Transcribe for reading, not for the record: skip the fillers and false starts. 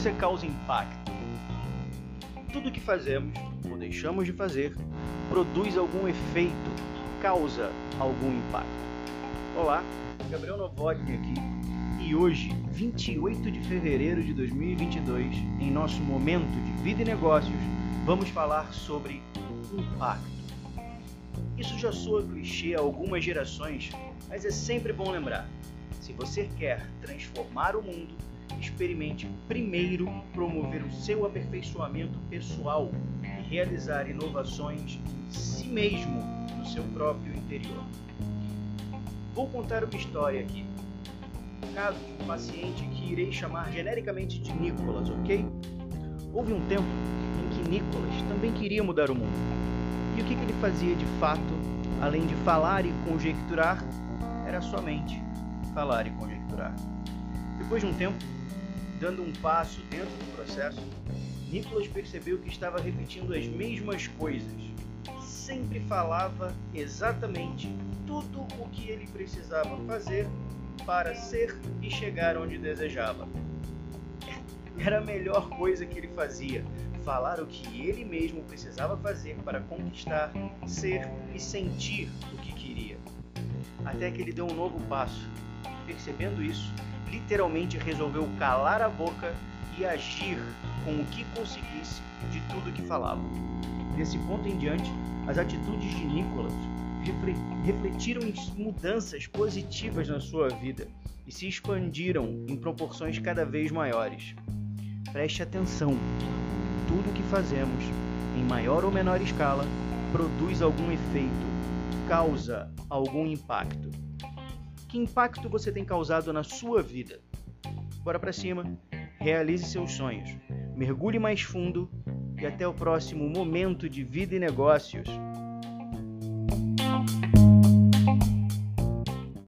você causa impacto. Tudo que fazemos, ou deixamos de fazer, produz algum efeito, causa algum impacto. Olá, Gabriel Novotny aqui. E hoje, 28 de fevereiro de 2022, em nosso momento de vida e negócios, vamos falar sobre impacto. Isso já soa clichê há algumas gerações, mas é sempre bom lembrar. Se você quer transformar o mundo, experimente primeiro promover o seu aperfeiçoamento pessoal e realizar inovações em si mesmo, no seu próprio interior. Vou contar uma história aqui. O caso de um paciente que irei chamar genericamente de Nicolas, ok? Houve um tempo em que Nicolas também queria mudar o mundo. E o que ele fazia de fato, além de falar e conjecturar, era somente falar e conjecturar. Depois de um tempo, dando um passo dentro do processo, Nicolas percebeu que estava repetindo as mesmas coisas. Sempre falava exatamente tudo o que ele precisava fazer para ser e chegar onde desejava. Era a melhor coisa que ele fazia, falar o que ele mesmo precisava fazer para conquistar, ser e sentir o que queria. Até que ele deu um novo passo. Percebendo isso, literalmente resolveu calar a boca e agir com o que conseguisse de tudo que falava. Desse ponto em diante, as atitudes de Nicolas refletiram em mudanças positivas na sua vida e se expandiram em proporções cada vez maiores. Preste atenção, tudo que fazemos, em maior ou menor escala, produz algum efeito, causa algum impacto. Que impacto você tem causado na sua vida? Bora pra cima, realize seus sonhos, mergulhe mais fundo e até o próximo momento de vida e negócios.